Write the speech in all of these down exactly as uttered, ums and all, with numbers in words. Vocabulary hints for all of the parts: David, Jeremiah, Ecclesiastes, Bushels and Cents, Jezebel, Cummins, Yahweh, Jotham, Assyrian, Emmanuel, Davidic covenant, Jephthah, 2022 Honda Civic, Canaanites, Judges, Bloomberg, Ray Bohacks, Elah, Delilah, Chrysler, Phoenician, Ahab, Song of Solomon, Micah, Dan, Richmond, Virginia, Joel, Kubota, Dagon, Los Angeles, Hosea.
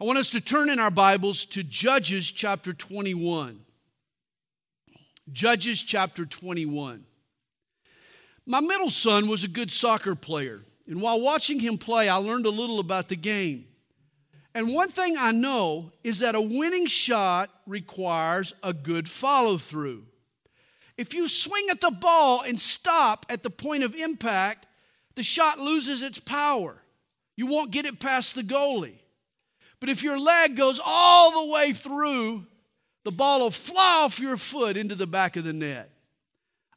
I want us to turn in our Bibles to Judges chapter twenty-one. Judges chapter twenty-one. My middle son was a good soccer player, and while watching him play, I learned a little about the game. And one thing I know is that a winning shot requires a good follow-through. If you swing at the ball and stop at the point of impact, the shot loses its power. You won't get it past the goalie. But if your leg goes all the way through, the ball will fly off your foot into the back of the net.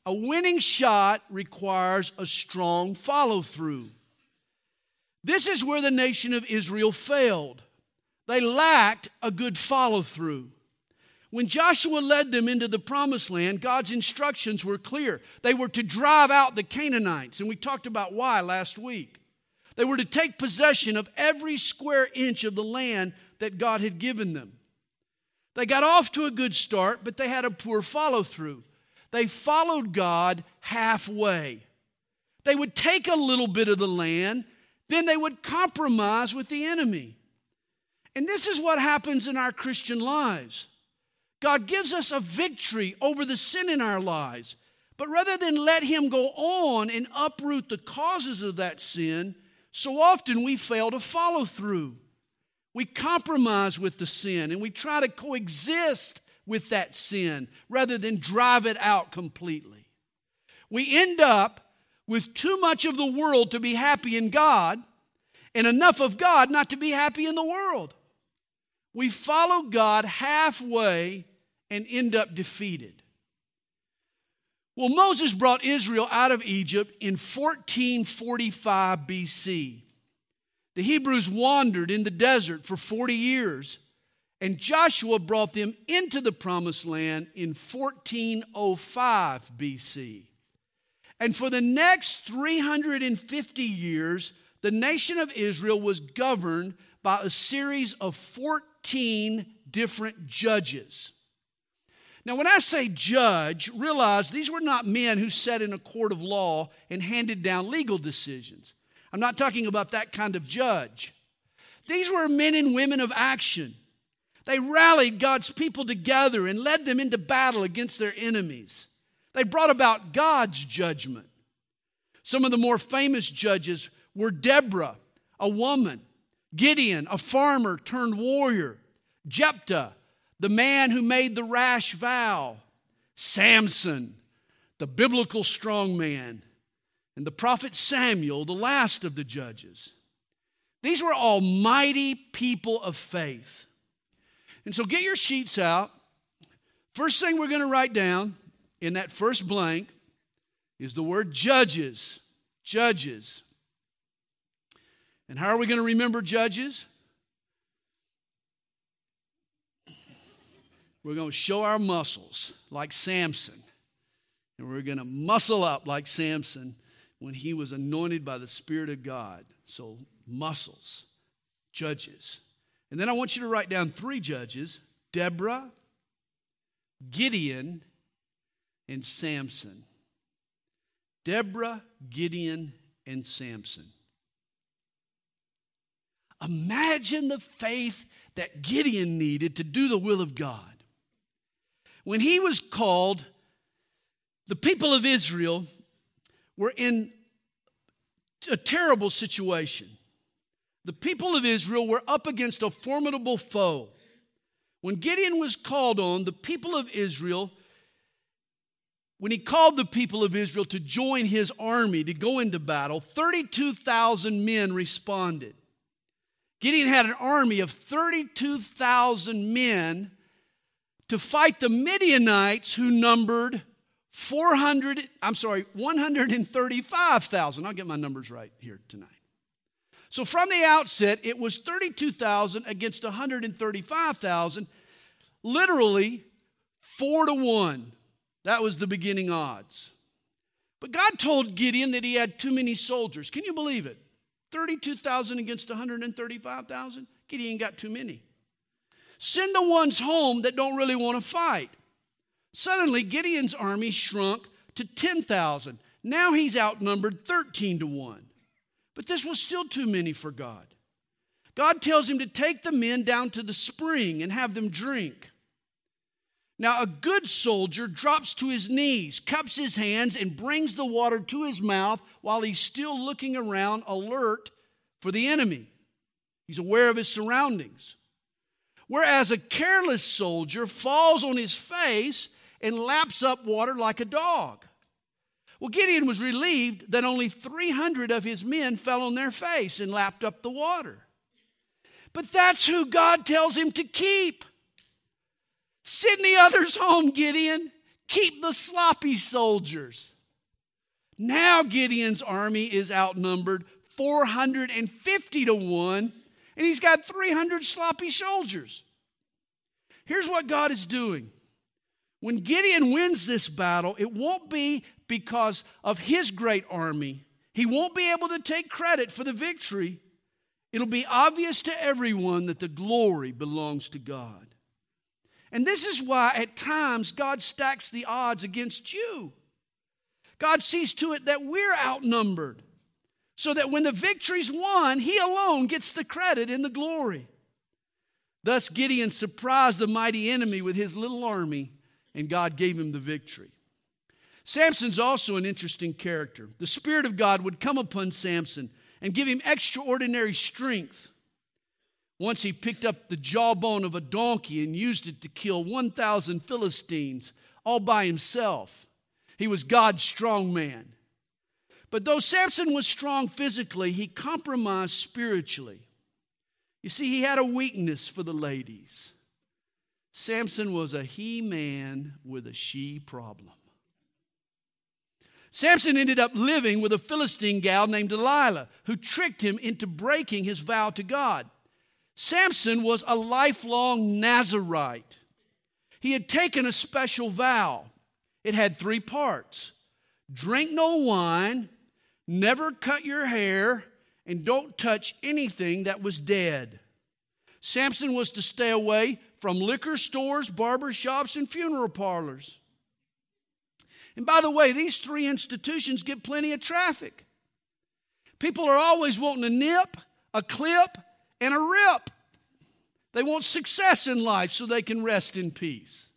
A winning shot requires a strong follow-through. This is where the nation of Israel failed. They lacked a good follow-through. When Joshua led them into the Promised Land, God's instructions were clear. They were to drive out the Canaanites, and we talked about why last week. They were to take possession of every square inch of the land that God had given them. They got off to a good start, but they had a poor follow-through. They followed God halfway. They would take a little bit of the land, then they would compromise with the enemy. And this is what happens in our Christian lives. God gives us a victory over the sin in our lives, but rather than let Him go on and uproot the causes of that sin, so often we fail to follow through. We compromise with the sin, and we try to coexist with that sin rather than drive it out completely. We end up with too much of the world to be happy in God and enough of God not to be happy in the world. We follow God halfway and end up defeated. Well, Moses brought Israel out of Egypt in fourteen forty-five B C. The Hebrews wandered in the desert for forty years, and Joshua brought them into the Promised Land in fourteen oh five B C. And for the next three hundred fifty years, the nation of Israel was governed by a series of fourteen different judges. Now, when I say judge, realize these were not men who sat in a court of law and handed down legal decisions. I'm not talking about that kind of judge. These were men and women of action. They rallied God's people together and led them into battle against their enemies. They brought about God's judgment. Some of the more famous judges were Deborah, a woman, Gideon, a farmer turned warrior, Jephthah, the man who made the rash vow, Samson, the biblical strong man, and the prophet Samuel, the last of the judges. These were all mighty people of faith. And so get your sheets out. First thing we're going to write down in that first blank is the word judges. Judges. And how are we going to remember judges? We're going to show our muscles like Samson. And we're going to muscle up like Samson when he was anointed by the Spirit of God. So muscles, judges. And then I want you to write down three judges, Deborah, Gideon, and Samson. Deborah, Gideon, and Samson. Imagine the faith that Gideon needed to do the will of God. When he was called, the people of Israel were in a terrible situation. The people of Israel were up against a formidable foe. When Gideon was called on, the people of Israel, when he called the people of Israel to join his army to go into battle, thirty-two thousand men responded. Gideon had an army of thirty-two thousand men to fight the Midianites, who numbered four hundred, I'm sorry, one hundred thirty-five thousand. I'll get my numbers right here tonight. So from the outset, it was thirty-two thousand against one hundred thirty-five thousand, literally four to one. That was the beginning odds. But God told Gideon that he had too many soldiers. Can you believe it? thirty-two thousand against one hundred thirty-five thousand? Gideon got too many. Send the ones home that don't really want to fight. Suddenly, Gideon's army shrunk to ten thousand. Now he's outnumbered thirteen to one. But this was still too many for God. God tells him to take the men down to the spring and have them drink. Now, a good soldier drops to his knees, cups his hands, and brings the water to his mouth while he's still looking around, alert for the enemy. He's aware of his surroundings. Whereas a careless soldier falls on his face and laps up water like a dog. Well, Gideon was relieved that only three hundred of his men fell on their face and lapped up the water. But that's who God tells him to keep. Send the others home, Gideon. Keep the sloppy soldiers. Now Gideon's army is outnumbered four hundred fifty to one, and he's got three hundred sloppy soldiers. Here's what God is doing. When Gideon wins this battle, it won't be because of his great army. He won't be able to take credit for the victory. It'll be obvious to everyone that the glory belongs to God. And this is why at times God stacks the odds against you. God sees to it that we're outnumbered, so that when the victory's won, he alone gets the credit and the glory. Thus Gideon surprised the mighty enemy with his little army, and God gave him the victory. Samson's also an interesting character. The Spirit of God would come upon Samson and give him extraordinary strength. Once he picked up the jawbone of a donkey and used it to kill one thousand Philistines all by himself. He was God's strong man. But though Samson was strong physically, he compromised spiritually. You see, he had a weakness for the ladies. Samson was a he-man with a she problem. Samson ended up living with a Philistine gal named Delilah, who tricked him into breaking his vow to God. Samson was a lifelong Nazirite. He had taken a special vow. It had three parts. Drink no wine, never cut your hair, and don't touch anything that was dead. Samson was to stay away from liquor stores, barber shops, and funeral parlors. And by the way, these three institutions get plenty of traffic. People are always wanting a nip, a clip, and a rip. They want success in life so they can rest in peace.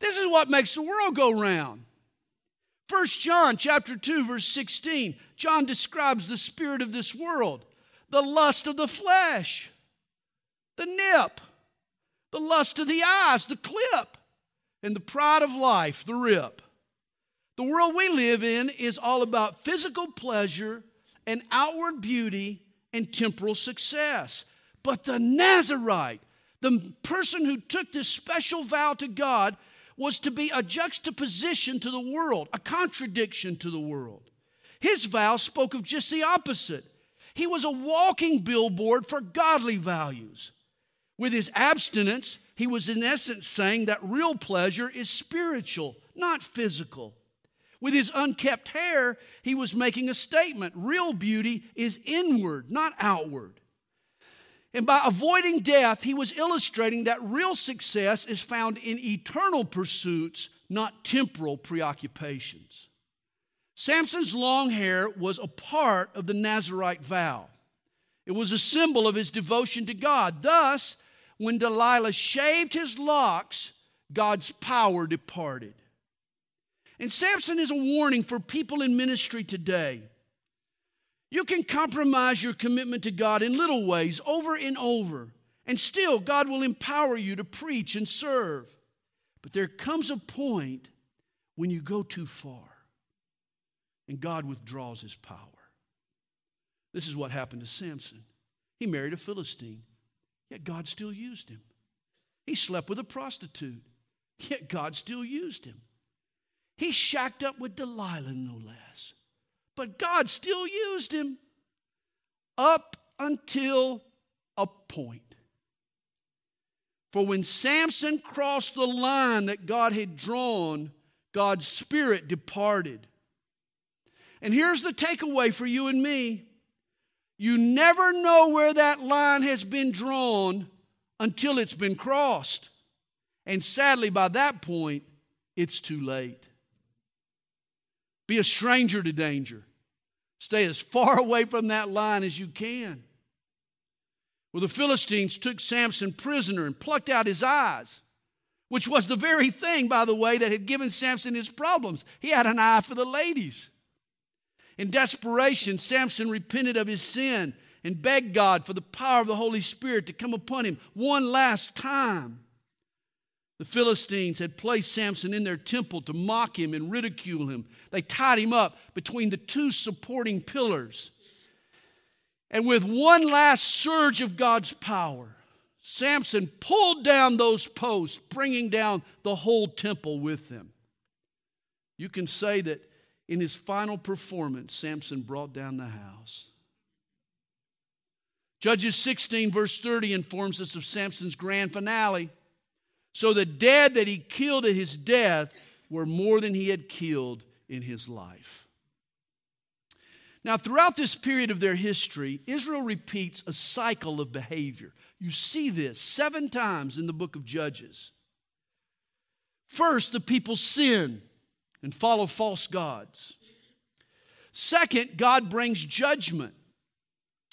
This is what makes the world go round. First John chapter two, verse sixteen, John describes the spirit of this world, the lust of the flesh, the nip, the lust of the eyes, the clip, and the pride of life, the rip. The world we live in is all about physical pleasure and outward beauty and temporal success. But the Nazirite, the person who took this special vow to God, was to be a juxtaposition to the world, a contradiction to the world. His vow spoke of just the opposite. He was a walking billboard for godly values. With his abstinence, he was in essence saying that real pleasure is spiritual, not physical. With his unkept hair, he was making a statement. Real beauty is inward, not outward. And by avoiding death, he was illustrating that real success is found in eternal pursuits, not temporal preoccupations. Samson's long hair was a part of the Nazirite vow. It was a symbol of his devotion to God. Thus, when Delilah shaved his locks, God's power departed. And Samson is a warning for people in ministry today. You can compromise your commitment to God in little ways over and over, and still God will empower you to preach and serve. But there comes a point when you go too far, and God withdraws his power. This is what happened to Samson. He married a Philistine. Yet God still used him. He slept with a prostitute, yet God still used him. He shacked up with Delilah, no less, but God still used him up until a point. For when Samson crossed the line that God had drawn, God's spirit departed. And here's the takeaway for you and me. You never know where that line has been drawn until it's been crossed. And sadly, by that point, it's too late. Be a stranger to danger. Stay as far away from that line as you can. Well, the Philistines took Samson prisoner and plucked out his eyes, which was the very thing, by the way, that had given Samson his problems. He had an eye for the ladies. In desperation, Samson repented of his sin and begged God for the power of the Holy Spirit to come upon him one last time. The Philistines had placed Samson in their temple to mock him and ridicule him. They tied him up between the two supporting pillars. And with one last surge of God's power, Samson pulled down those posts, bringing down the whole temple with them. You can say that in his final performance, Samson brought down the house. Judges sixteen, verse thirty informs us of Samson's grand finale. So the dead that he killed at his death were more than he had killed in his life. Now, throughout this period of their history, Israel repeats a cycle of behavior. You see this seven times in the book of Judges. First, the people sin and follow false gods. Second, God brings judgment.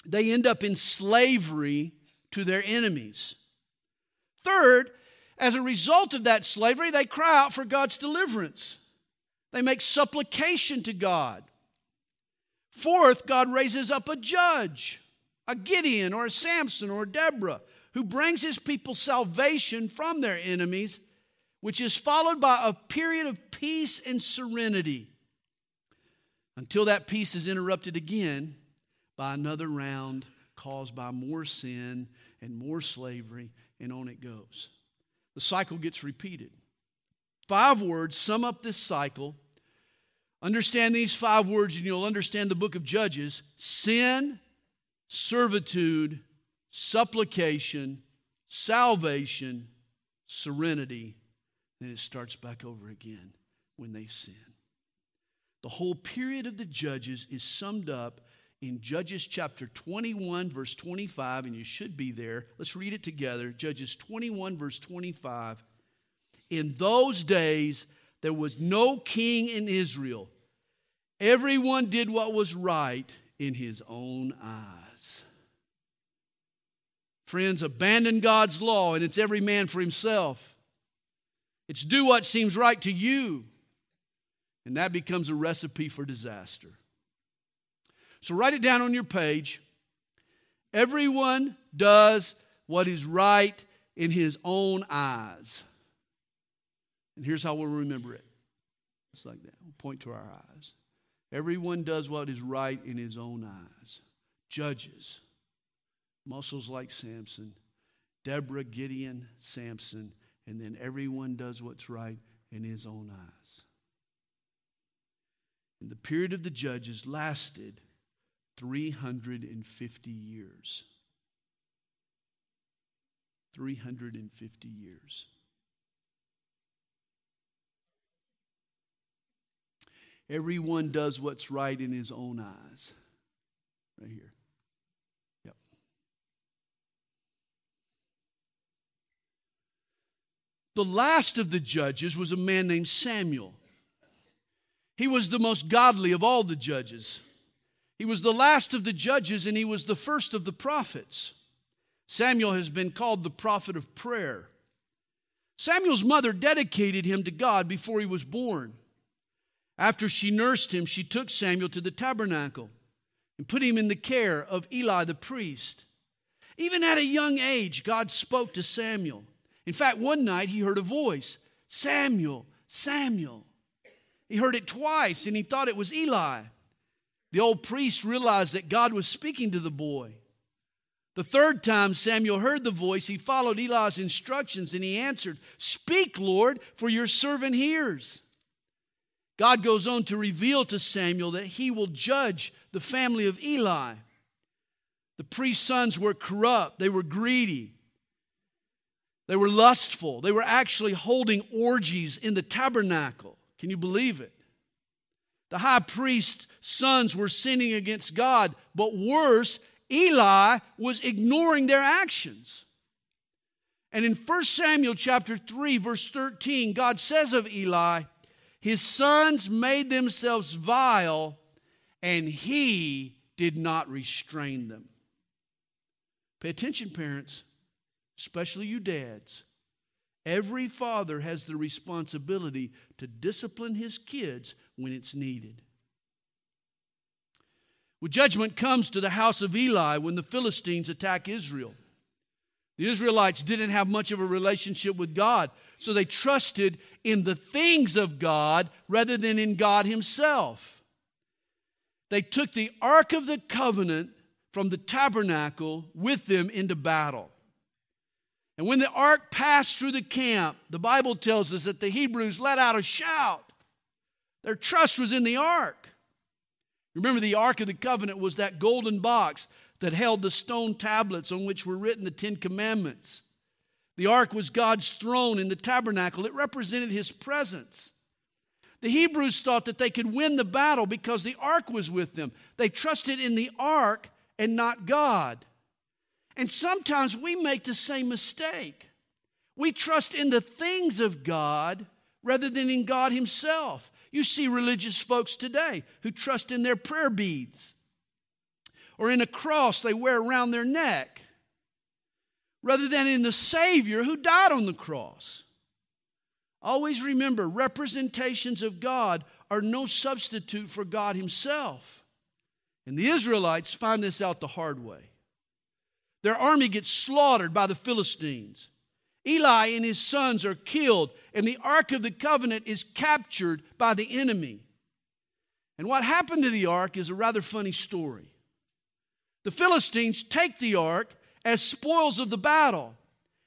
They end up in slavery to their enemies. Third, as a result of that slavery, they cry out for God's deliverance. They make supplication to God. Fourth, God raises up a judge, a Gideon or a Samson or a Deborah, who brings his people salvation from their enemies, which is followed by a period of peace and serenity until that peace is interrupted again by another round caused by more sin and more slavery, and on it goes. The cycle gets repeated. Five words sum up this cycle. Understand these five words and you'll understand the book of Judges. Sin, servitude, supplication, salvation, serenity. Then it starts back over again when they sin. The whole period of the Judges is summed up in Judges chapter twenty-one, verse twenty-five, and you should be there. Let's read it together. Judges twenty-one, verse twenty-five. In those days, there was no king in Israel. Everyone did what was right in his own eyes. Friends, abandon God's law, and it's every man for himself. It's do what seems right to you, and that becomes a recipe for disaster. So write it down on your page. Everyone does what is right in his own eyes. And here's how we'll remember it. It's like that. We'll point to our eyes. Everyone does what is right in his own eyes. Judges, muscles like Samson, Deborah, Gideon, Samson, and then everyone does what's right in his own eyes. And the period of the Judges lasted three hundred fifty years. three hundred fifty years. Everyone does what's right in his own eyes. Right here. Yep. The last of the judges was a man named Samuel. He was the most godly of all the judges. He was the last of the judges, and he was the first of the prophets. Samuel has been called the prophet of prayer. Samuel's mother dedicated him to God before he was born. After she nursed him, she took Samuel to the tabernacle and put him in the care of Eli the priest. Even at a young age, God spoke to Samuel. In fact, one night he heard a voice, Samuel, Samuel. He heard it twice, and he thought it was Eli. The old priest realized that God was speaking to the boy. The third time Samuel heard the voice, he followed Eli's instructions, and he answered, Speak, Lord, for your servant hears. God goes on to reveal to Samuel that he will judge the family of Eli. The priest's sons were corrupt. They were greedy. They were lustful. They were actually holding orgies in the tabernacle. Can you believe it? The high priest's sons were sinning against God, but worse, Eli was ignoring their actions. And in First Samuel chapter three, verse thirteen, God says of Eli, his sons made themselves vile, and he did not restrain them. Pay attention, parents, especially you dads. Every father has the responsibility to discipline his kids when it's needed. Well, judgment comes to the house of Eli when the Philistines attack Israel. The Israelites didn't have much of a relationship with God, so they trusted in the things of God rather than in God himself. They took the Ark of the Covenant from the tabernacle with them into battle. And when the ark passed through the camp, the Bible tells us that the Hebrews let out a shout. Their trust was in the ark. Remember, the Ark of the Covenant was that golden box that held the stone tablets on which were written the Ten Commandments. The ark was God's throne in the tabernacle. It represented his presence. The Hebrews thought that they could win the battle because the ark was with them. They trusted in the ark and not God. And sometimes we make the same mistake. We trust in the things of God rather than in God himself. You see religious folks today who trust in their prayer beads or in a cross they wear around their neck rather than in the Savior who died on the cross. Always remember, representations of God are no substitute for God himself. And the Israelites find this out the hard way. Their army gets slaughtered by the Philistines. Eli and his sons are killed, and the Ark of the Covenant is captured by the enemy. And what happened to the Ark is a rather funny story. The Philistines take the Ark as spoils of the battle,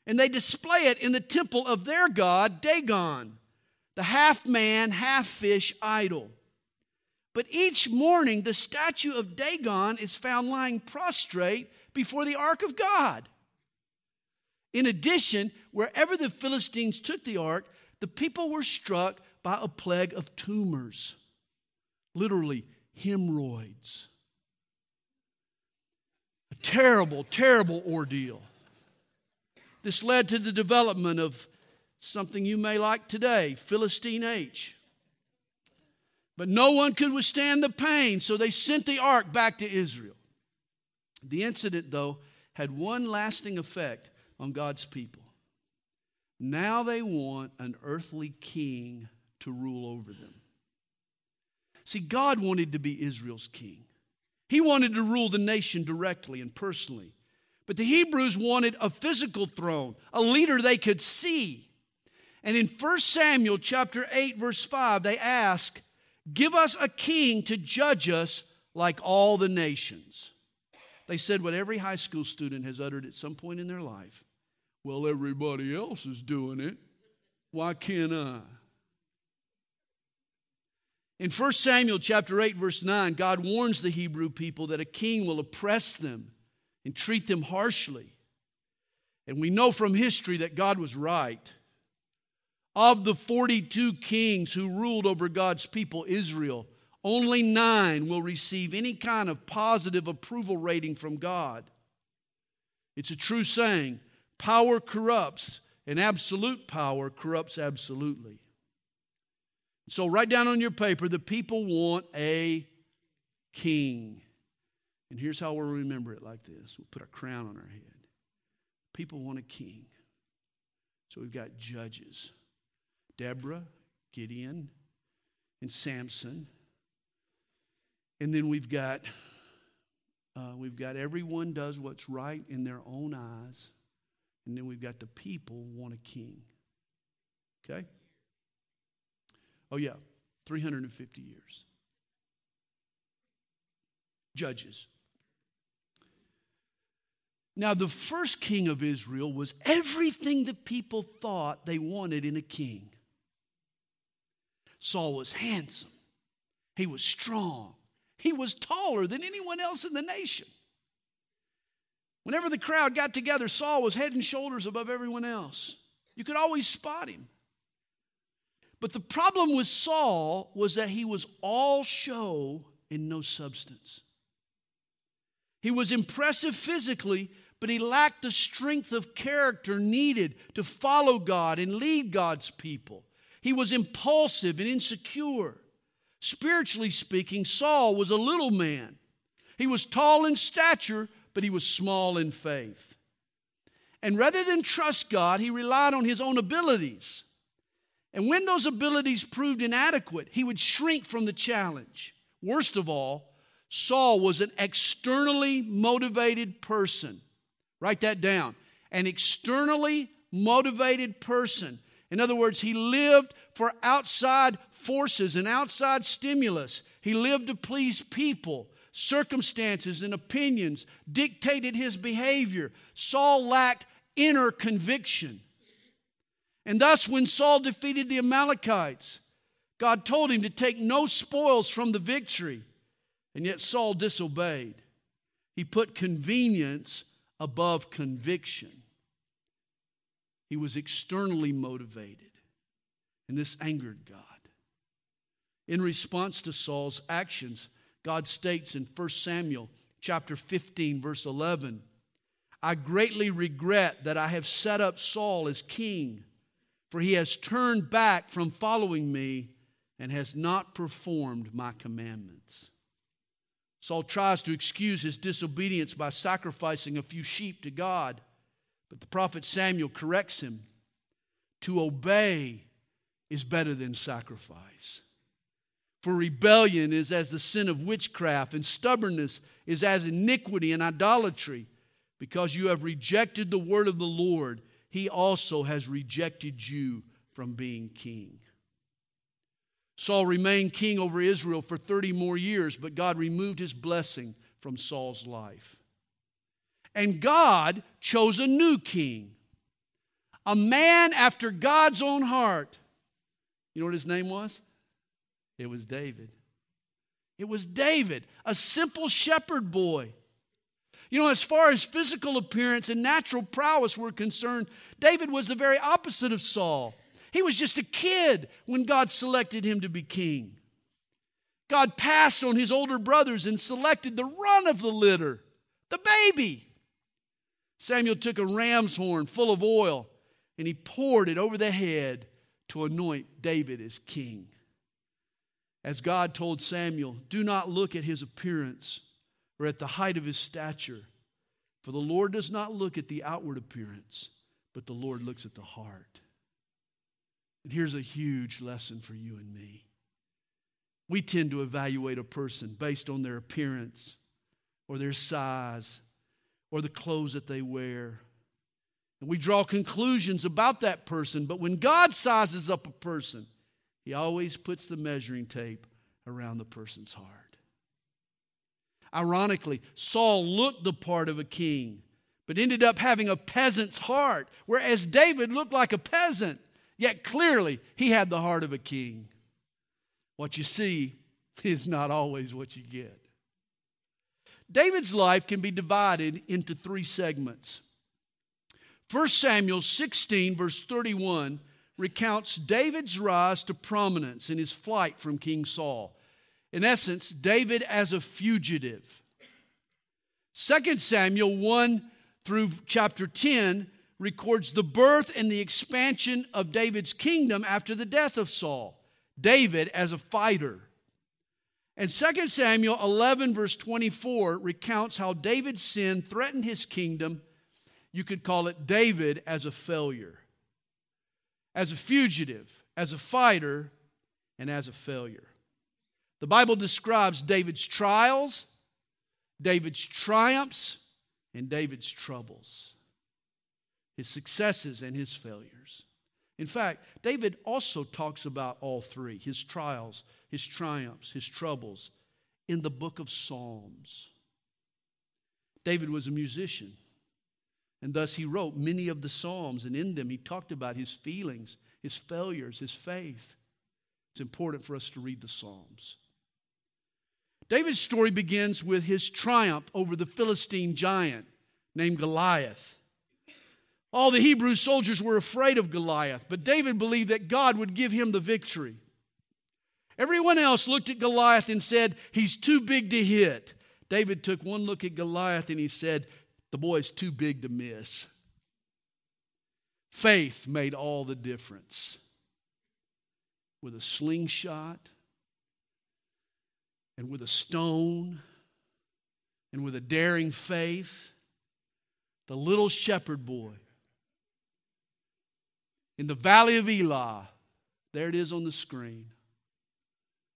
and they display it in the temple of their god, Dagon, the half-man, half-fish idol. But each morning, the statue of Dagon is found lying prostrate before the ark of God. In addition, wherever the Philistines took the ark, the people were struck by a plague of tumors, literally hemorrhoids. A terrible, terrible ordeal. This led to the development of something you may like today, Philistine H. But no one could withstand the pain, so they sent the ark back to Israel. The incident, though, had one lasting effect on God's people. Now they want an earthly king to rule over them. See, God wanted to be Israel's king. He wanted to rule the nation directly and personally. But the Hebrews wanted a physical throne, a leader they could see. And in First Samuel chapter eight, verse five, they ask, "Give us a king to judge us like all the nations." They said what every high school student has uttered at some point in their life. Well, everybody else is doing it. Why can't I? In First Samuel chapter eight, verse nine, God warns the Hebrew people that a king will oppress them and treat them harshly. And we know from history that God was right. Of the forty-two kings who ruled over God's people, Israel, only nine will receive any kind of positive approval rating from God. It's a true saying, power corrupts, and absolute power corrupts absolutely. So write down on your paper, the people want a king. And here's how we'll remember it like this. We'll put our crown on our head. People want a king. So we've got judges. Deborah, Gideon, and Samson. And then we've got, uh, we've got everyone does what's right in their own eyes. And then we've got the people want a king. Okay? Oh, yeah, three hundred fifty years. Judges. Now, the first king of Israel was everything the people thought they wanted in a king. Saul was handsome. He was strong. He was taller than anyone else in the nation. Whenever the crowd got together, Saul was head and shoulders above everyone else. You could always spot him. But the problem with Saul was that he was all show and no substance. He was impressive physically, but he lacked the strength of character needed to follow God and lead God's people. He was impulsive and insecure. Spiritually speaking, Saul was a little man. He was tall in stature, but he was small in faith. And rather than trust God, he relied on his own abilities. And when those abilities proved inadequate, he would shrink from the challenge. Worst of all, Saul was an externally motivated person. Write that down. An externally motivated person. In other words, he lived for outside forces and outside stimulus. He lived to please people. Circumstances and opinions dictated his behavior. Saul lacked inner conviction. And thus, when Saul defeated the Amalekites, God told him to take no spoils from the victory. And yet Saul disobeyed. He put convenience above conviction. He was externally motivated. And this angered God. In response to Saul's actions, God states in First Samuel chapter fifteen, verse eleven, I greatly regret that I have set up Saul as king, for he has turned back from following me and has not performed my commandments. Saul tries to excuse his disobedience by sacrificing a few sheep to God, but the prophet Samuel corrects him. To obey is better than sacrifice. For rebellion is as the sin of witchcraft, and stubbornness is as iniquity and idolatry. Because you have rejected the word of the Lord, he also has rejected you from being king. Saul remained king over Israel for thirty more years, but God removed his blessing from Saul's life. And God chose a new king, a man after God's own heart. You know what his name was? It was David. It was David, a simple shepherd boy. You know, as far as physical appearance and natural prowess were concerned, David was the very opposite of Saul. He was just a kid when God selected him to be king. God passed on his older brothers and selected the run of the litter, the baby. Samuel took a ram's horn full of oil and he poured it over the head to anoint David as king. As God told Samuel, do not look at his appearance or at the height of his stature, for the Lord does not look at the outward appearance, but the Lord looks at the heart. And here's a huge lesson for you and me. We tend to evaluate a person based on their appearance or their size or the clothes that they wear. And we draw conclusions about that person, but when God sizes up a person, he always puts the measuring tape around the person's heart. Ironically, Saul looked the part of a king, but ended up having a peasant's heart, whereas David looked like a peasant, yet clearly he had the heart of a king. What you see is not always what you get. David's life can be divided into three segments. First Samuel sixteen, verse thirty-one recounts David's rise to prominence in his flight from King Saul. In essence, David as a fugitive. Second Samuel one through chapter ten records the birth and the expansion of David's kingdom after the death of Saul. David as a fighter. And Second Samuel eleven verse twenty-four recounts how David's sin threatened his kingdom. You could call it David as a failure. As a fugitive, as a fighter, and as a failure. The Bible describes David's trials, David's triumphs, and David's troubles. His successes and his failures. In fact, David also talks about all three, his trials, his triumphs, his troubles, in the book of Psalms. David was a musician. And thus he wrote many of the Psalms, and in them he talked about his feelings, his failures, his faith. It's important for us to read the Psalms. David's story begins with his triumph over the Philistine giant named Goliath. All the Hebrew soldiers were afraid of Goliath, but David believed that God would give him the victory. Everyone else looked at Goliath and said, he's too big to hit. David took one look at Goliath and he said, the boy's too big to miss. Faith made all the difference. With a slingshot and with a stone and with a daring faith, the little shepherd boy in the valley of Elah, there it is on the screen,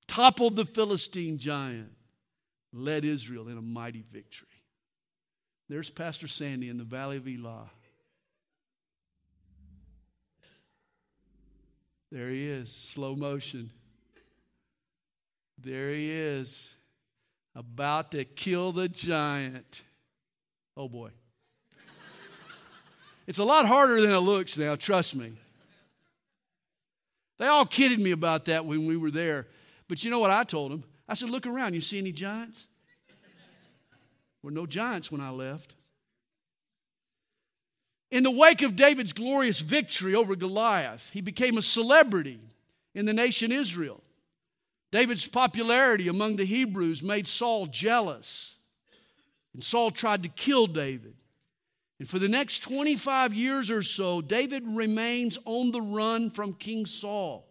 toppled the Philistine giant, led Israel in a mighty victory. There's Pastor Sandy in the valley of Elah. There he is, slow motion. There he is, about to kill the giant. Oh boy. It's a lot harder than it looks now, trust me. They all kidded me about that when we were there. But you know what I told them? I said, look around, you see any giants? There were no giants when I left. In the wake of David's glorious victory over Goliath, he became a celebrity in the nation Israel. David's popularity among the Hebrews made Saul jealous, and Saul tried to kill David. And for the next twenty-five years or so, David remains on the run from King Saul.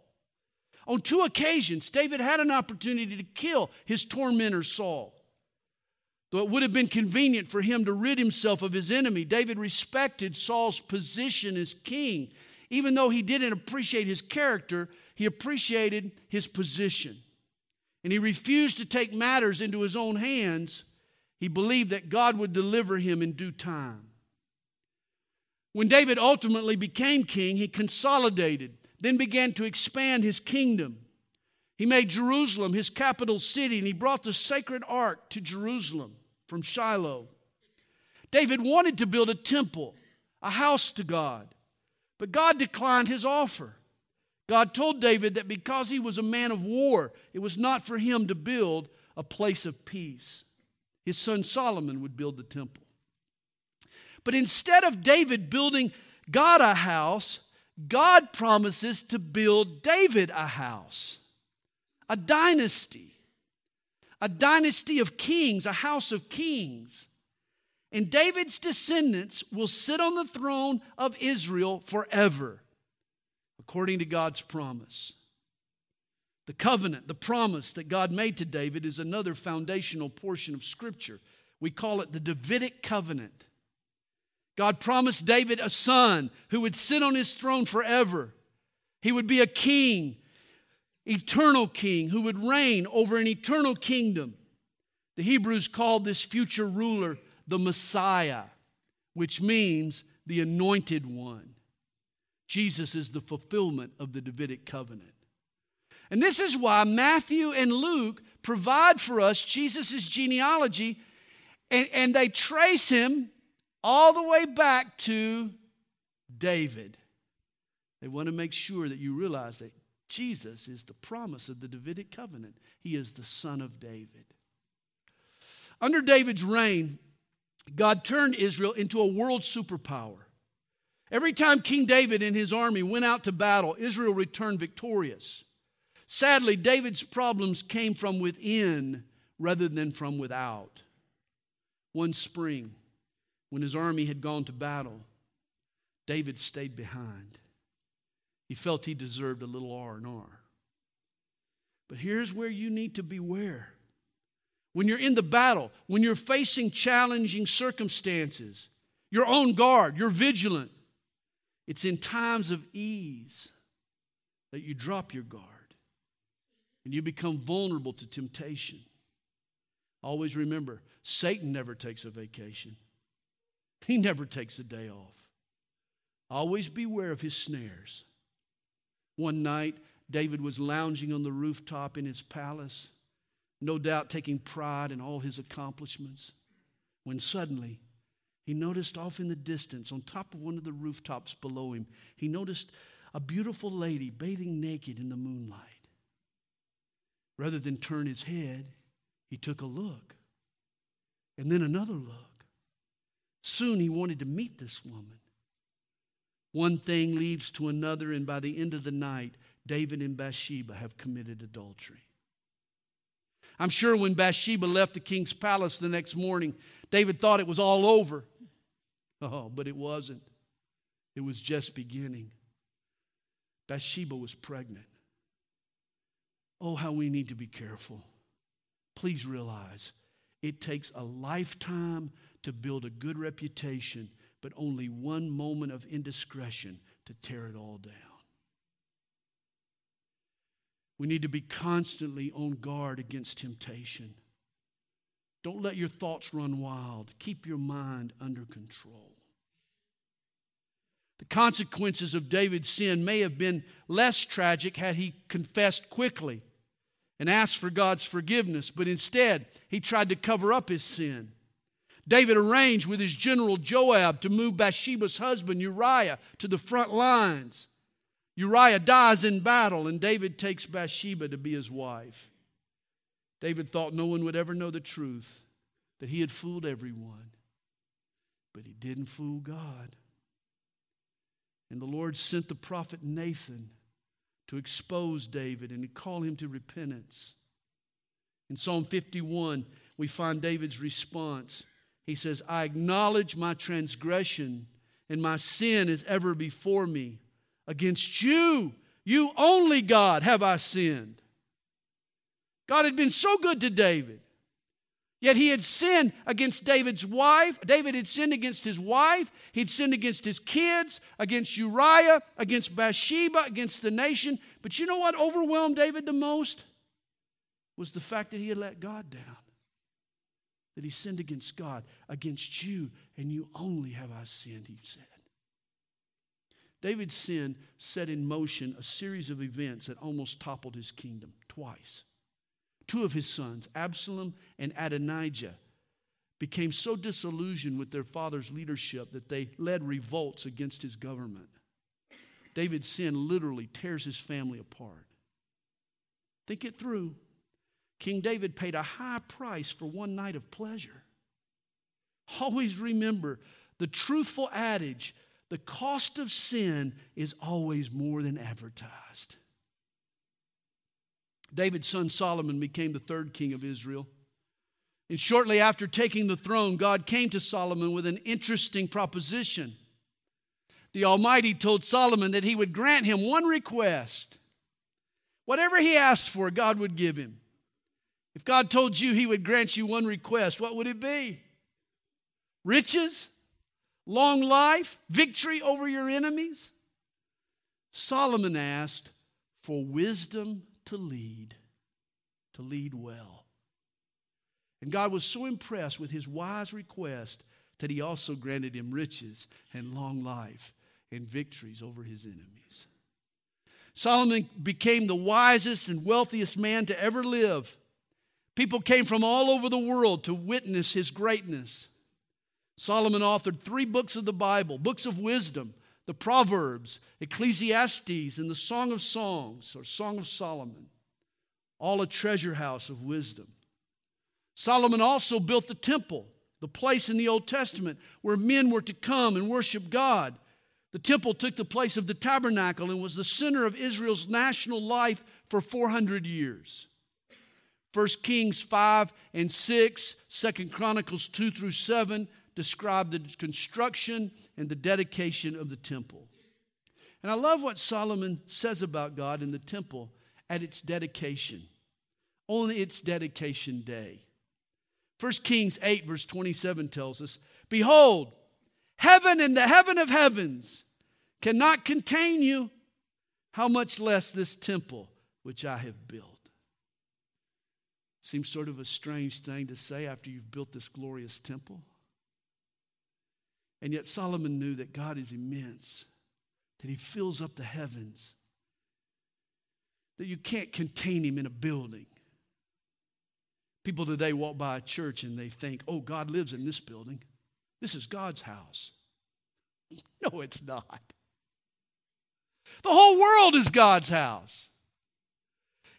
On two occasions, David had an opportunity to kill his tormentor Saul. Though it would have been convenient for him to rid himself of his enemy, David respected Saul's position as king. Even though he didn't appreciate his character, he appreciated his position. And he refused to take matters into his own hands. He believed that God would deliver him in due time. When David ultimately became king, he consolidated, then began to expand his kingdom. He made Jerusalem his capital city, and he brought the sacred ark to Jerusalem from Shiloh. David wanted to build a temple, a house to God, but God declined his offer. God told David that because he was a man of war, it was not for him to build a place of peace. His son Solomon would build the temple. But instead of David building God a house, God promises to build David a house, a dynasty, a dynasty of kings, a house of kings. And David's descendants will sit on the throne of Israel forever, according to God's promise. The covenant, the promise that God made to David is another foundational portion of Scripture. We call it the Davidic covenant. God promised David a son who would sit on his throne forever. He would be a king, eternal king, who would reign over an eternal kingdom. The Hebrews called this future ruler the Messiah, which means the anointed one. Jesus is the fulfillment of the Davidic covenant. And this is why Matthew and Luke provide for us Jesus' genealogy, and, and they trace him all the way back to David. They want to make sure that you realize that Jesus is the promise of the Davidic covenant. He is the son of David. Under David's reign, God turned Israel into a world superpower. Every time King David and his army went out to battle, Israel returned victorious. Sadly, David's problems came from within rather than from without. One spring, when his army had gone to battle, David stayed behind. He felt he deserved a little R and R. But here's where you need to beware. When you're in the battle, when you're facing challenging circumstances, you're on guard, you're vigilant. It's in times of ease that you drop your guard and you become vulnerable to temptation. Always remember, Satan never takes a vacation. He never takes a day off. Always beware of his snares. One night, David was lounging on the rooftop in his palace, no doubt taking pride in all his accomplishments, when suddenly, he noticed off in the distance, on top of one of the rooftops below him, he noticed a beautiful lady bathing naked in the moonlight. Rather than turn his head, he took a look, and then another look. Soon he wanted to meet this woman. One thing leads to another, and by the end of the night, David and Bathsheba have committed adultery. I'm sure when Bathsheba left the king's palace the next morning, David thought it was all over. Oh, but it wasn't. It was just beginning. Bathsheba was pregnant. Oh, how we need to be careful. Please realize, It takes a lifetime to build a good reputation, but only one moment of indiscretion to tear it all down. We need to be constantly on guard against temptation. Don't let your thoughts run wild. Keep your mind under control. The consequences of David's sin may have been less tragic had he confessed quickly and asked for God's forgiveness, but instead he tried to cover up his sin. David arranged with his general Joab to move Bathsheba's husband Uriah to the front lines. Uriah dies in battle, and David takes Bathsheba to be his wife. David thought no one would ever know the truth, that he had fooled everyone. But he didn't fool God. And the Lord sent the prophet Nathan to expose David and to call him to repentance. In Psalm fifty-one, we find David's response. He says, "I acknowledge my transgression, and my sin is ever before me. Against you, you only, God, have I sinned." God had been so good to David. Yet he had sinned against David's wife. David had sinned against his wife. He'd sinned against his kids, against Uriah, against Bathsheba, against the nation. But you know what overwhelmed David the most? Was the fact that he had let God down. That he sinned against God. "Against you, and you only have I sinned," he said. David's sin set in motion a series of events that almost toppled his kingdom twice. Two of his sons, Absalom and Adonijah, became so disillusioned with their father's leadership that they led revolts against his government. David's sin literally tears his family apart. Think it through. King David paid a high price for one night of pleasure. Always remember the truthful adage, the cost of sin is always more than advertised. David's son Solomon became the third king of Israel. And shortly after taking the throne, God came to Solomon with an interesting proposition. The Almighty told Solomon that he would grant him one request. Whatever he asked for, God would give him. If God told you he would grant you one request, what would it be? Riches? Long life? Victory over your enemies? Solomon asked for wisdom to lead, to lead well. And God was so impressed with his wise request that he also granted him riches and long life and victories over his enemies. Solomon became the wisest and wealthiest man to ever live. People came from all over the world to witness his greatness. Solomon authored three books of the Bible, books of wisdom, the Proverbs, Ecclesiastes, and the Song of Songs, or Song of Solomon, all a treasure house of wisdom. Solomon also built the temple, the place in the Old Testament where men were to come and worship God. The temple took the place of the tabernacle and was the center of Israel's national life for four hundred years. First Kings five and six, Second Chronicles two through seven, describe the construction and the dedication of the temple. And I love what Solomon says about God in the temple at its dedication, on its dedication day. First Kings eight verse twenty-seven tells us, "Behold, heaven and the heaven of heavens cannot contain you, how much less this temple which I have built." Seems sort of a strange thing to say after you've built this glorious temple. And yet Solomon knew that God is immense, that he fills up the heavens, that you can't contain him in a building. People today walk by a church and they think, "Oh, God lives in this building. This is God's house." No, it's not. The whole world is God's house.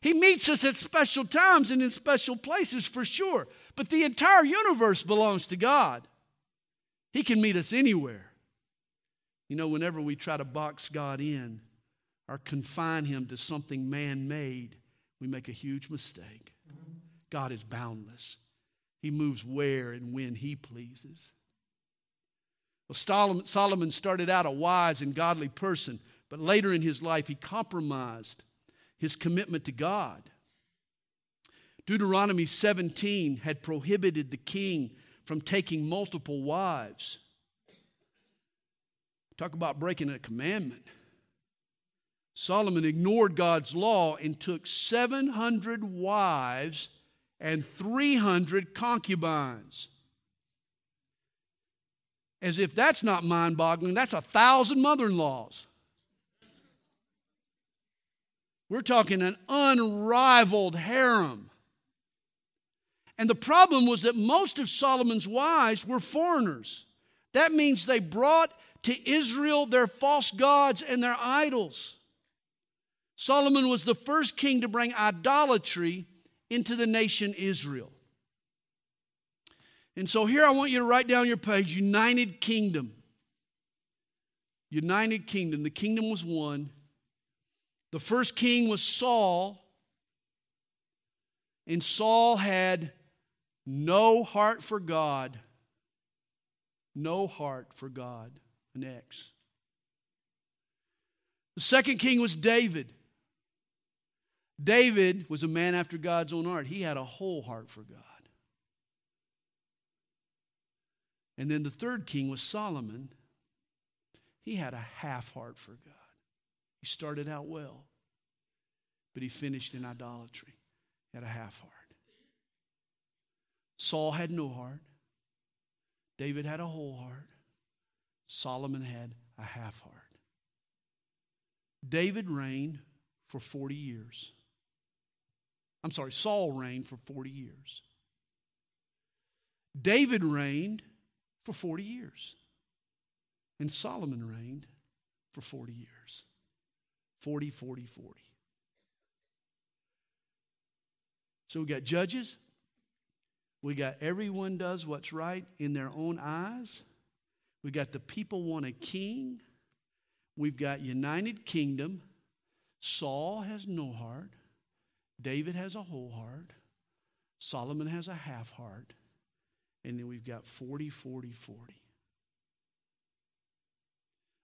He meets us at special times and in special places for sure, but the entire universe belongs to God. He can meet us anywhere. You know, whenever we try to box God in or confine him to something man-made, we make a huge mistake. God is boundless. He moves where and when he pleases. Well, Solomon started out a wise and godly person, but later in his life he compromised his commitment to God. Deuteronomy seventeen had prohibited the king from taking multiple wives. Talk about breaking a commandment. Solomon ignored God's law and took seven hundred wives and three hundred concubines. As if that's not mind-boggling, that's a thousand mother-in-laws. We're talking an unrivaled harem. And the problem was that most of Solomon's wives were foreigners. That means they brought to Israel their false gods and their idols. Solomon was the first king to bring idolatry into the nation Israel. And so here I want you to write down your page, United Kingdom. United Kingdom. The kingdom was one. The first king was Saul. And Saul had no heart for God. No heart for God. An ex. The second king was David. David was a man after God's own heart. He had a whole heart for God. And then the third king was Solomon. He had a half heart for God. He started out well, but he finished in idolatry. He had a half heart. Saul had no heart. David had a whole heart. Solomon had a half heart. David reigned for forty years. I'm sorry, Saul reigned for forty years. David reigned for forty years. And Solomon reigned for forty years. forty, forty, forty. So we got judges. We got everyone does what's right in their own eyes. We got the people want a king. We've got United Kingdom. Saul has no heart. David has a whole heart. Solomon has a half heart. And then we've got forty, forty, forty.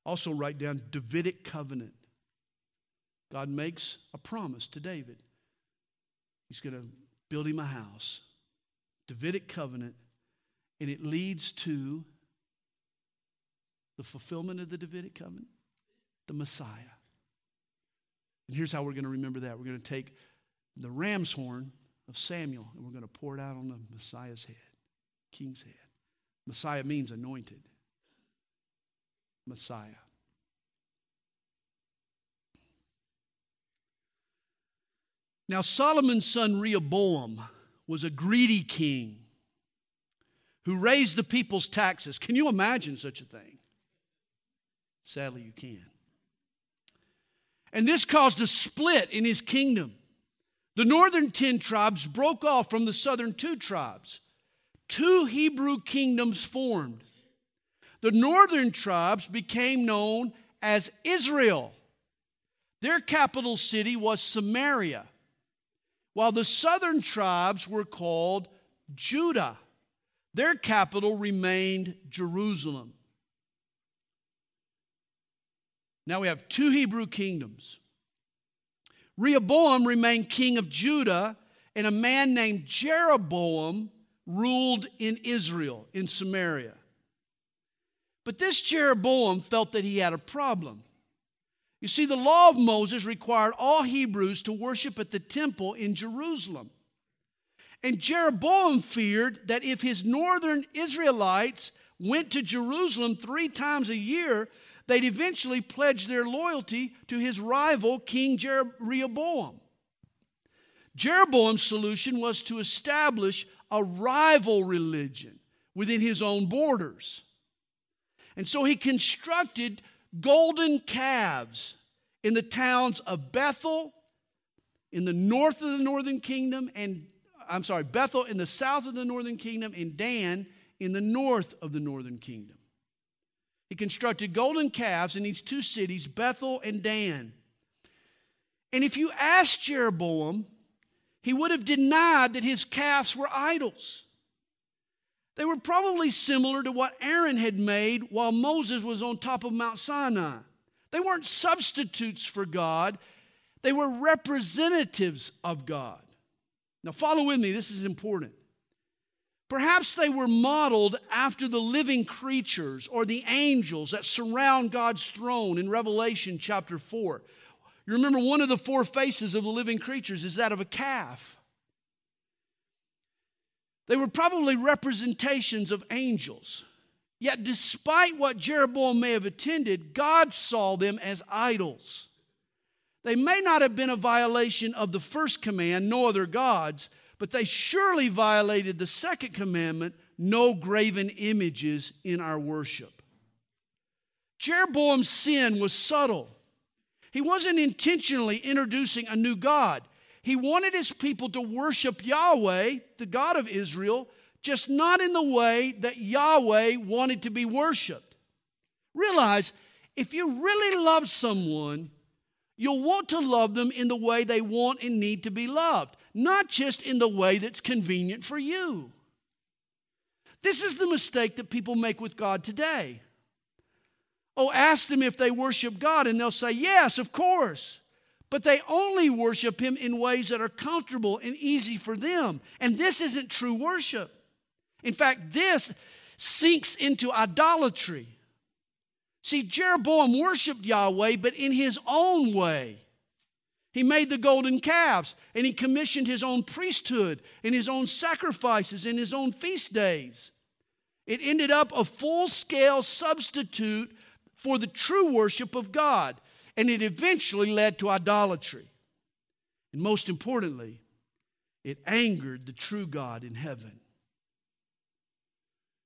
Also write down Davidic covenant. God makes a promise to David. He's going to build him a house. Davidic covenant. And it leads to the fulfillment of the Davidic covenant. The Messiah. And here's how we're going to remember that. We're going to take the ram's horn of Samuel and we're going to pour it out on the Messiah's head. King's head. Messiah means anointed. Messiah. Now Solomon's son Rehoboam was a greedy king who raised the people's taxes. Can you imagine such a thing? Sadly, you can. And this caused a split in his kingdom. The northern ten tribes broke off from the southern two tribes. Two Hebrew kingdoms formed. The northern tribes became known as Israel. Their capital city was Samaria, while the southern tribes were called Judah. Their capital remained Jerusalem. Now we have two Hebrew kingdoms. Rehoboam remained king of Judah, and a man named Jeroboam ruled in Israel, in Samaria. But this Jeroboam felt that he had a problem. You see, the law of Moses required all Hebrews to worship at the temple in Jerusalem. And Jeroboam feared that if his northern Israelites went to Jerusalem three times a year, they'd eventually pledge their loyalty to his rival, King Rehoboam. Jeroboam's solution was to establish a rival religion within his own borders. And so he constructed golden calves in the towns of Bethel in the north of the northern kingdom, and I'm sorry, Bethel in the south of the northern kingdom, and Dan in the north of the northern kingdom. He constructed golden calves in these two cities, Bethel and Dan. And if you asked Jeroboam, he would have denied that his calves were idols. They were probably similar to what Aaron had made while Moses was on top of Mount Sinai. They weren't substitutes for God. They were representatives of God. Now follow with me, this is important. Perhaps they were modeled after the living creatures or the angels that surround God's throne in Revelation chapter four. You remember one of the four faces of the living creatures is that of a calf. They were probably representations of angels. Yet despite what Jeroboam may have attended, God saw them as idols. They may not have been a violation of the first command, no other gods, but they surely violated the second commandment, no graven images in our worship. Jeroboam's sin was subtle. He wasn't intentionally introducing a new god. He wanted his people to worship Yahweh, the God of Israel, just not in the way that Yahweh wanted to be worshiped. Realize, if you really love someone, you'll want to love them in the way they want and need to be loved, not just in the way that's convenient for you. This is the mistake that people make with God today. Oh, ask them if they worship God, and they'll say, yes, of course. But they only worship Him in ways that are comfortable and easy for them. And this isn't true worship. In fact, this sinks into idolatry. See, Jeroboam worshiped Yahweh, but in his own way. He made the golden calves, and he commissioned his own priesthood and his own sacrifices and his own feast days. It ended up a full-scale substitute for the true worship of God, and it eventually led to idolatry. And most importantly, it angered the true God in heaven.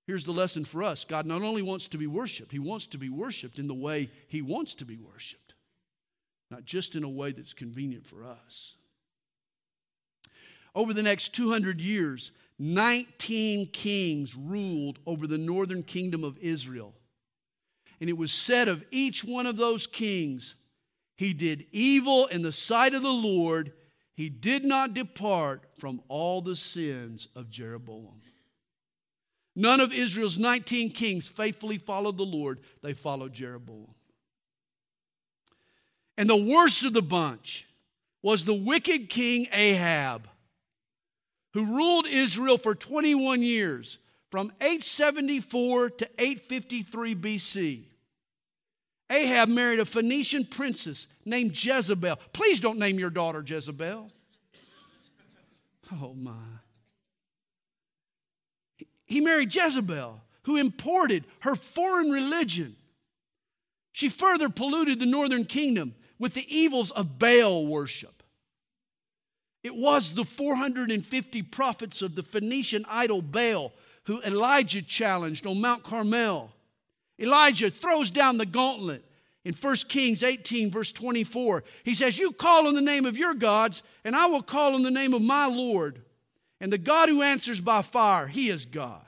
Here's the lesson for us. God not only wants to be worshiped, He wants to be worshiped in the way He wants to be worshiped, not just in a way that's convenient for us. Over the next two hundred years, nineteen kings ruled over the northern kingdom of Israel. And it was said of each one of those kings, he did evil in the sight of the Lord. He did not depart from all the sins of Jeroboam. None of Israel's nineteen kings faithfully followed the Lord. They followed Jeroboam. And the worst of the bunch was the wicked king Ahab, who ruled Israel for twenty-one years, from eight seventy-four to eight fifty-three B C. Ahab married a Phoenician princess named Jezebel. Please don't name your daughter Jezebel. Oh my. He married Jezebel, who imported her foreign religion. She further polluted the northern kingdom with the evils of Baal worship. It was the four hundred fifty prophets of the Phoenician idol Baal who Elijah challenged on Mount Carmel. Elijah throws down the gauntlet in First Kings eighteen, verse twenty-four. He says, "You call on the name of your gods, and I will call on the name of my Lord. And the God who answers by fire, He is God."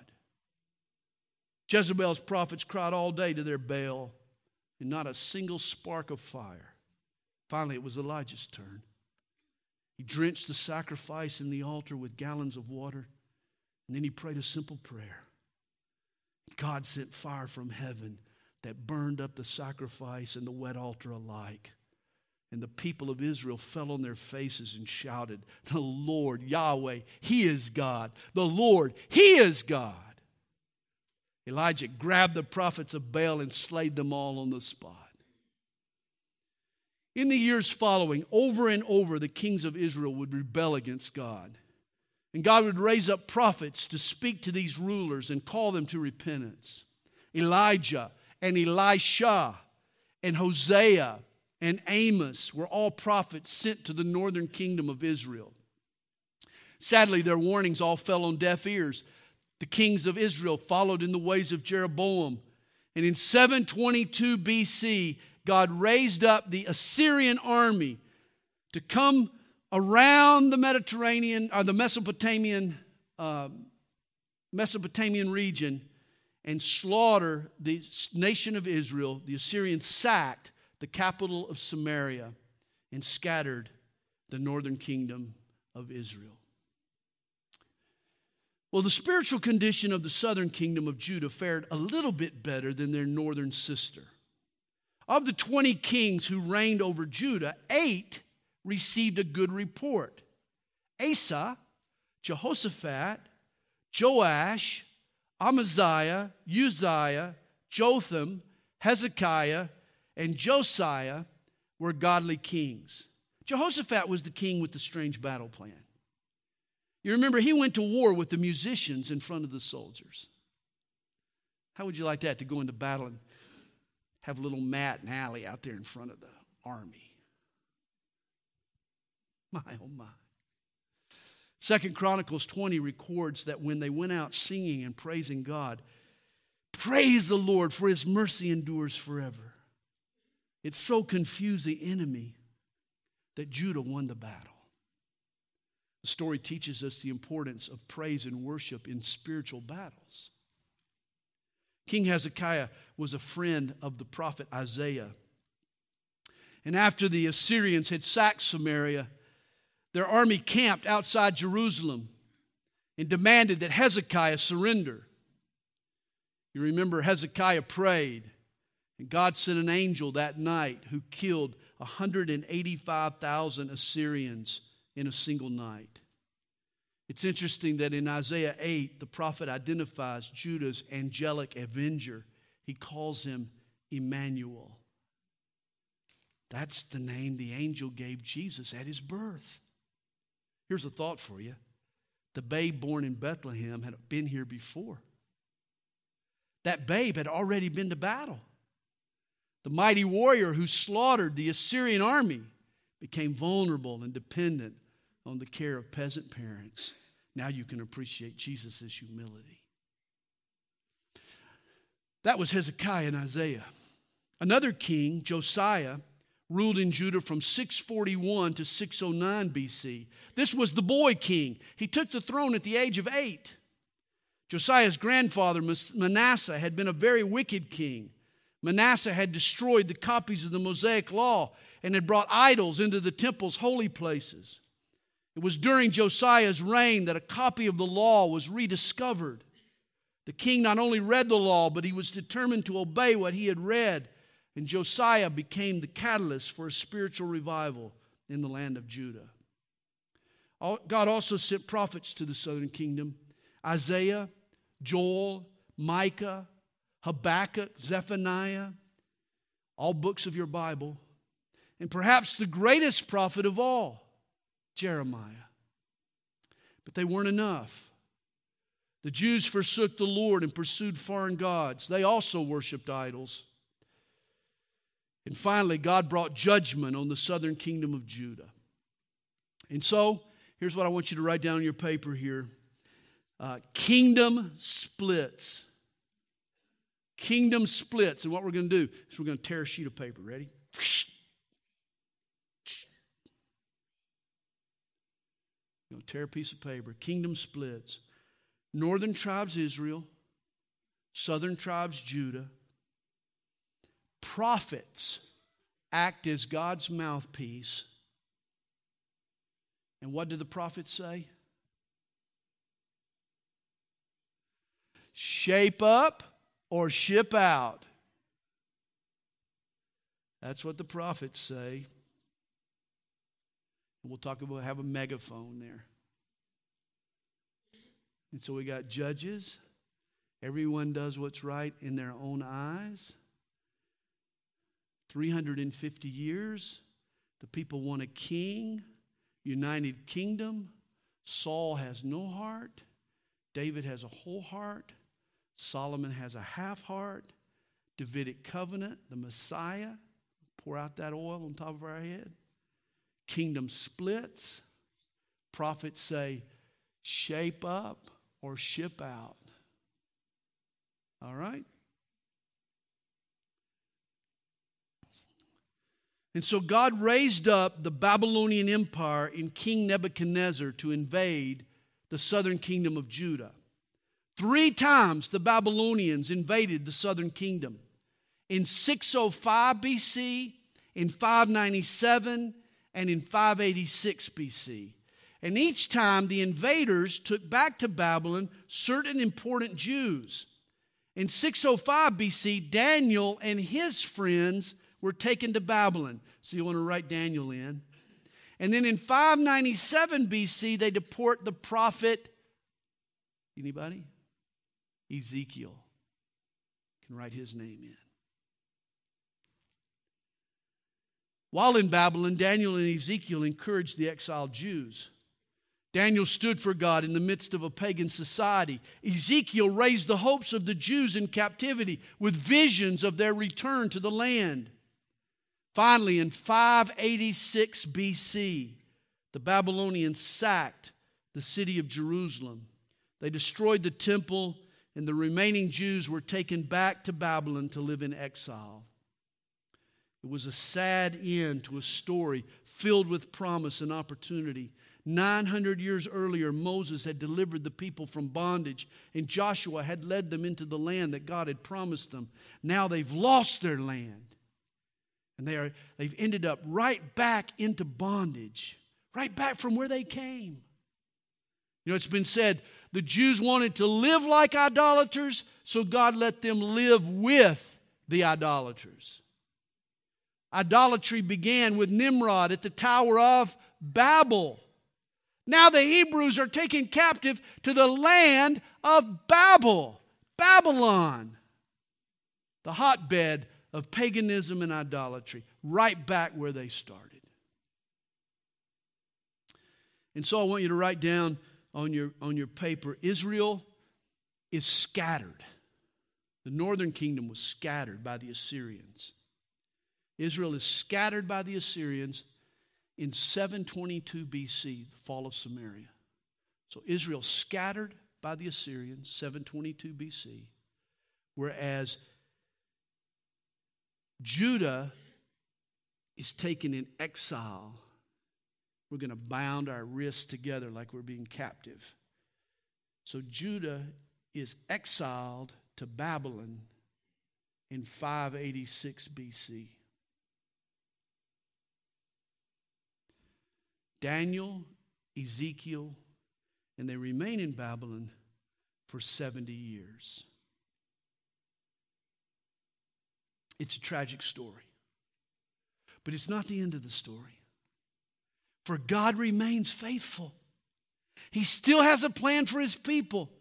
Jezebel's prophets cried all day to their Baal, and not a single spark of fire. Finally, it was Elijah's turn. He drenched the sacrifice in the altar with gallons of water, and then he prayed a simple prayer. God sent fire from heaven that burned up the sacrifice and the wet altar alike. And the people of Israel fell on their faces and shouted, "The Lord, Yahweh, He is God. The Lord, He is God." Elijah grabbed the prophets of Baal and slayed them all on the spot. In the years following, over and over, the kings of Israel would rebel against God. And God would raise up prophets to speak to these rulers and call them to repentance. Elijah and Elisha and Hosea and Amos were all prophets sent to the northern kingdom of Israel. Sadly, their warnings all fell on deaf ears. The kings of Israel followed in the ways of Jeroboam. And in seven twenty-two B C, God raised up the Assyrian army to come around the Mediterranean, or the Mesopotamian, uh, Mesopotamian region and slaughter the nation of Israel. The Assyrians sacked the capital of Samaria and scattered the northern kingdom of Israel. Well, the spiritual condition of the southern kingdom of Judah fared a little bit better than their northern sister. Of the twenty kings who reigned over Judah, eight received a good report. Asa, Jehoshaphat, Joash, Amaziah, Uzziah, Jotham, Hezekiah, and Josiah were godly kings. Jehoshaphat was the king with the strange battle plan. You remember, he went to war with the musicians in front of the soldiers. How would you like that, to go into battle and have little Matt and Allie out there in front of the army? My, oh my. Second Chronicles twenty records that when they went out singing and praising God, praise the Lord, for his mercy endures forever. It so confused the enemy that Judah won the battle. The story teaches us the importance of praise and worship in spiritual battles. King Hezekiah was a friend of the prophet Isaiah. And after the Assyrians had sacked Samaria, their army camped outside Jerusalem and demanded that Hezekiah surrender. You remember, Hezekiah prayed, and God sent an angel that night who killed one hundred eighty-five thousand Assyrians in a single night. It's interesting that in Isaiah eight, the prophet identifies Judah's angelic avenger. He calls him Emmanuel. That's the name the angel gave Jesus at his birth. Here's a thought for you. The babe born in Bethlehem had been here before. That babe had already been to battle. The mighty warrior who slaughtered the Assyrian army became vulnerable and dependent on the care of peasant parents. Now you can appreciate Jesus' humility. That was Hezekiah and Isaiah. Another king, Josiah, ruled in Judah from six forty-one to six oh nine B C. This was the boy king. He took the throne at the age of eight. Josiah's grandfather, Manasseh, had been a very wicked king. Manasseh had destroyed the copies of the Mosaic Law and had brought idols into the temple's holy places. It was during Josiah's reign that a copy of the law was rediscovered. The king not only read the law, but he was determined to obey what he had read. And Josiah became the catalyst for a spiritual revival in the land of Judah. God also sent prophets to the southern kingdom: Isaiah, Joel, Micah, Habakkuk, Zephaniah, all books of your Bible. And perhaps the greatest prophet of all, Jeremiah. But they weren't enough. The Jews forsook the Lord and pursued foreign gods. They also worshiped idols. And finally, God brought judgment on the southern kingdom of Judah. And so, here's what I want you to write down in your paper here. Uh, kingdom splits. Kingdom splits. And what we're going to do is we're going to tear a sheet of paper. Ready? You know, tear a piece of paper. Kingdom splits. Northern tribes Israel, southern tribes Judah. Prophets act as God's mouthpiece. And what do the prophets say? Shape up or ship out. That's what the prophets say. We'll talk about have a megaphone there. And so we got judges. Everyone does what's right in their own eyes. three hundred fifty years. The people want a king. United kingdom. Saul has no heart. David has a whole heart. Solomon has a half heart. Davidic covenant. The Messiah. Pour out that oil on top of our head. Kingdom splits. Prophets say, shape up or ship out. All right? And so God raised up the Babylonian Empire in King Nebuchadnezzar to invade the southern kingdom of Judah. Three times the Babylonians invaded the southern kingdom. In six oh five B C, in five ninety-seven, and in five eighty-six B C. And each time the invaders took back to Babylon certain important Jews. In six oh five B C, Daniel and his friends were taken to Babylon. So you want to write Daniel in. And then in five ninety-seven B C, they deport the prophet, anybody? Ezekiel. You can write his name in. While in Babylon, Daniel and Ezekiel encouraged the exiled Jews. Daniel stood for God in the midst of a pagan society. Ezekiel raised the hopes of the Jews in captivity with visions of their return to the land. Finally, in five eighty-six B C, the Babylonians sacked the city of Jerusalem. They destroyed the temple, and the remaining Jews were taken back to Babylon to live in exile. It was a sad end to a story filled with promise and opportunity. nine hundred years earlier, Moses had delivered the people from bondage, and Joshua had led them into the land that God had promised them. Now they've lost their land, and they are, they've ended up right back into bondage, right back from where they came. You know, it's been said, the Jews wanted to live like idolaters, so God let them live with the idolaters. Idolatry began with Nimrod at the Tower of Babel. Now the Hebrews are taken captive to the land of Babel, Babylon, the hotbed of paganism and idolatry, right back where they started. And so I want you to write down on your, on your paper, Israel is scattered. The northern kingdom was scattered by the Assyrians. Israel is scattered by the Assyrians in seven twenty-two B C, the fall of Samaria. So Israel scattered by the Assyrians, seven twenty-two B C, whereas Judah is taken in exile. We're going to bound our wrists together like we're being captive. So Judah is exiled to Babylon in five eighty-six B C. Daniel, Ezekiel, and they remain in Babylon for seventy years. It's a tragic story. But it's not the end of the story. For God remains faithful. He still has a plan for His people.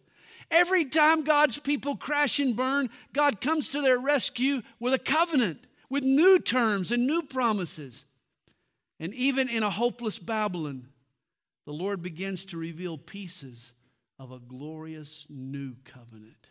Every time God's people crash and burn, God comes to their rescue with a covenant, with new terms and new promises. And even in a hopeless Babylon, the Lord begins to reveal pieces of a glorious new covenant.